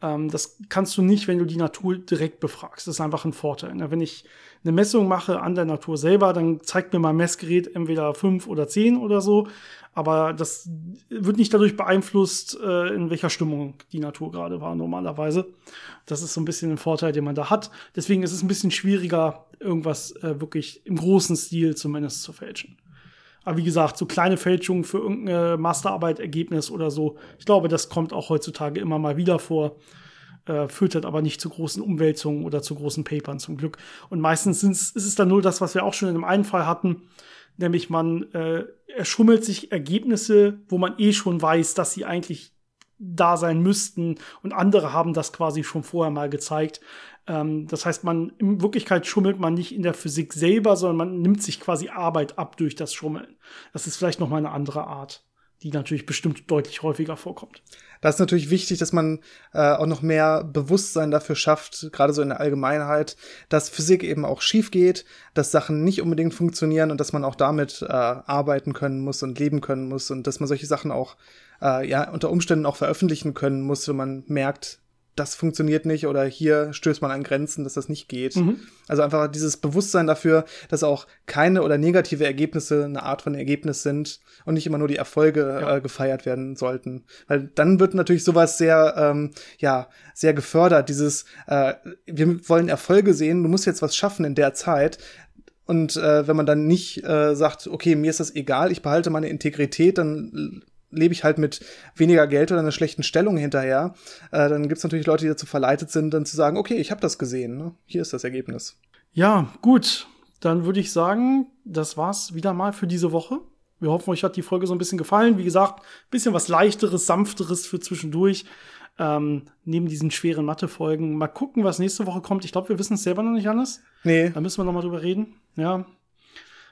Das kannst du nicht, wenn du die Natur direkt befragst. Das ist einfach ein Vorteil. Wenn ich eine Messung mache an der Natur selber, dann zeigt mir mein Messgerät entweder 5 oder 10 oder so. Aber das wird nicht dadurch beeinflusst, in welcher Stimmung die Natur gerade war normalerweise. Das ist so ein bisschen ein Vorteil, den man da hat. Deswegen ist es ein bisschen schwieriger, irgendwas wirklich im großen Stil zumindest zu fälschen. Aber wie gesagt, so kleine Fälschungen für irgendeine Masterarbeit, Ergebnis oder so, ich glaube, das kommt auch heutzutage immer mal wieder vor, führt halt aber nicht zu großen Umwälzungen oder zu großen Papern zum Glück. Und meistens ist es dann nur das, was wir auch schon in dem einen Fall hatten, nämlich man erschummelt sich Ergebnisse, wo man eh schon weiß, dass sie eigentlich da sein müssten und andere haben das quasi schon vorher mal gezeigt. Das heißt, in Wirklichkeit schummelt man nicht in der Physik selber, sondern man nimmt sich quasi Arbeit ab durch das Schummeln. Das ist vielleicht nochmal eine andere Art, die natürlich bestimmt deutlich häufiger vorkommt. Das ist natürlich wichtig, dass man auch noch mehr Bewusstsein dafür schafft, gerade so in der Allgemeinheit, dass Physik eben auch schief geht, dass Sachen nicht unbedingt funktionieren und dass man auch damit arbeiten können muss und leben können muss und dass man solche Sachen auch unter Umständen auch veröffentlichen können muss, wenn man merkt, das funktioniert nicht oder hier stößt man an Grenzen, dass das nicht geht. Mhm. Also einfach dieses Bewusstsein dafür, dass auch keine oder negative Ergebnisse eine Art von Ergebnis sind und nicht immer nur die Erfolge gefeiert werden sollten. Weil dann wird natürlich sowas sehr, sehr gefördert. Dieses, wir wollen Erfolge sehen, du musst jetzt was schaffen in der Zeit. Und wenn man dann nicht sagt, okay, mir ist das egal, ich behalte meine Integrität, dann lebe ich halt mit weniger Geld oder einer schlechten Stellung hinterher, dann gibt es natürlich Leute, die dazu verleitet sind, dann zu sagen, okay, ich habe das gesehen, ne? Hier ist das Ergebnis. Ja, gut, dann würde ich sagen, das war's wieder mal für diese Woche. Wir hoffen, euch hat die Folge so ein bisschen gefallen. Wie gesagt, ein bisschen was Leichteres, Sanfteres für zwischendurch. Neben diesen schweren Mathe-Folgen. Mal gucken, was nächste Woche kommt. Ich glaube, wir wissen es selber noch nicht, Janis. Nee. Da müssen wir noch mal drüber reden. Ja.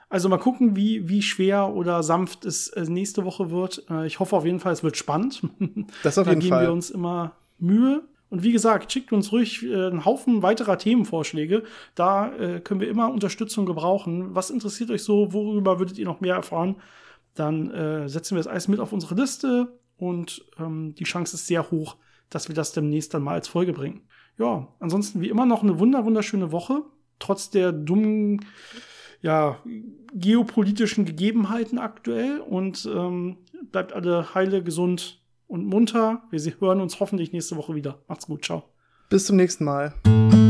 Also mal gucken, wie schwer oder sanft es nächste Woche wird. Ich hoffe auf jeden Fall, es wird spannend. Das auf jeden Fall. Da geben wir uns immer Mühe. Und wie gesagt, schickt uns ruhig einen Haufen weiterer Themenvorschläge. Da können wir immer Unterstützung gebrauchen. Was interessiert euch so? Worüber würdet ihr noch mehr erfahren? Dann setzen wir das alles mit auf unsere Liste. Und die Chance ist sehr hoch, dass wir das demnächst dann mal als Folge bringen. Ja, ansonsten wie immer noch eine wunderschöne Woche. Trotz der dummen geopolitischen Gegebenheiten aktuell und bleibt alle heile, gesund und munter. Wir hören uns hoffentlich nächste Woche wieder. Macht's gut, ciao. Bis zum nächsten Mal.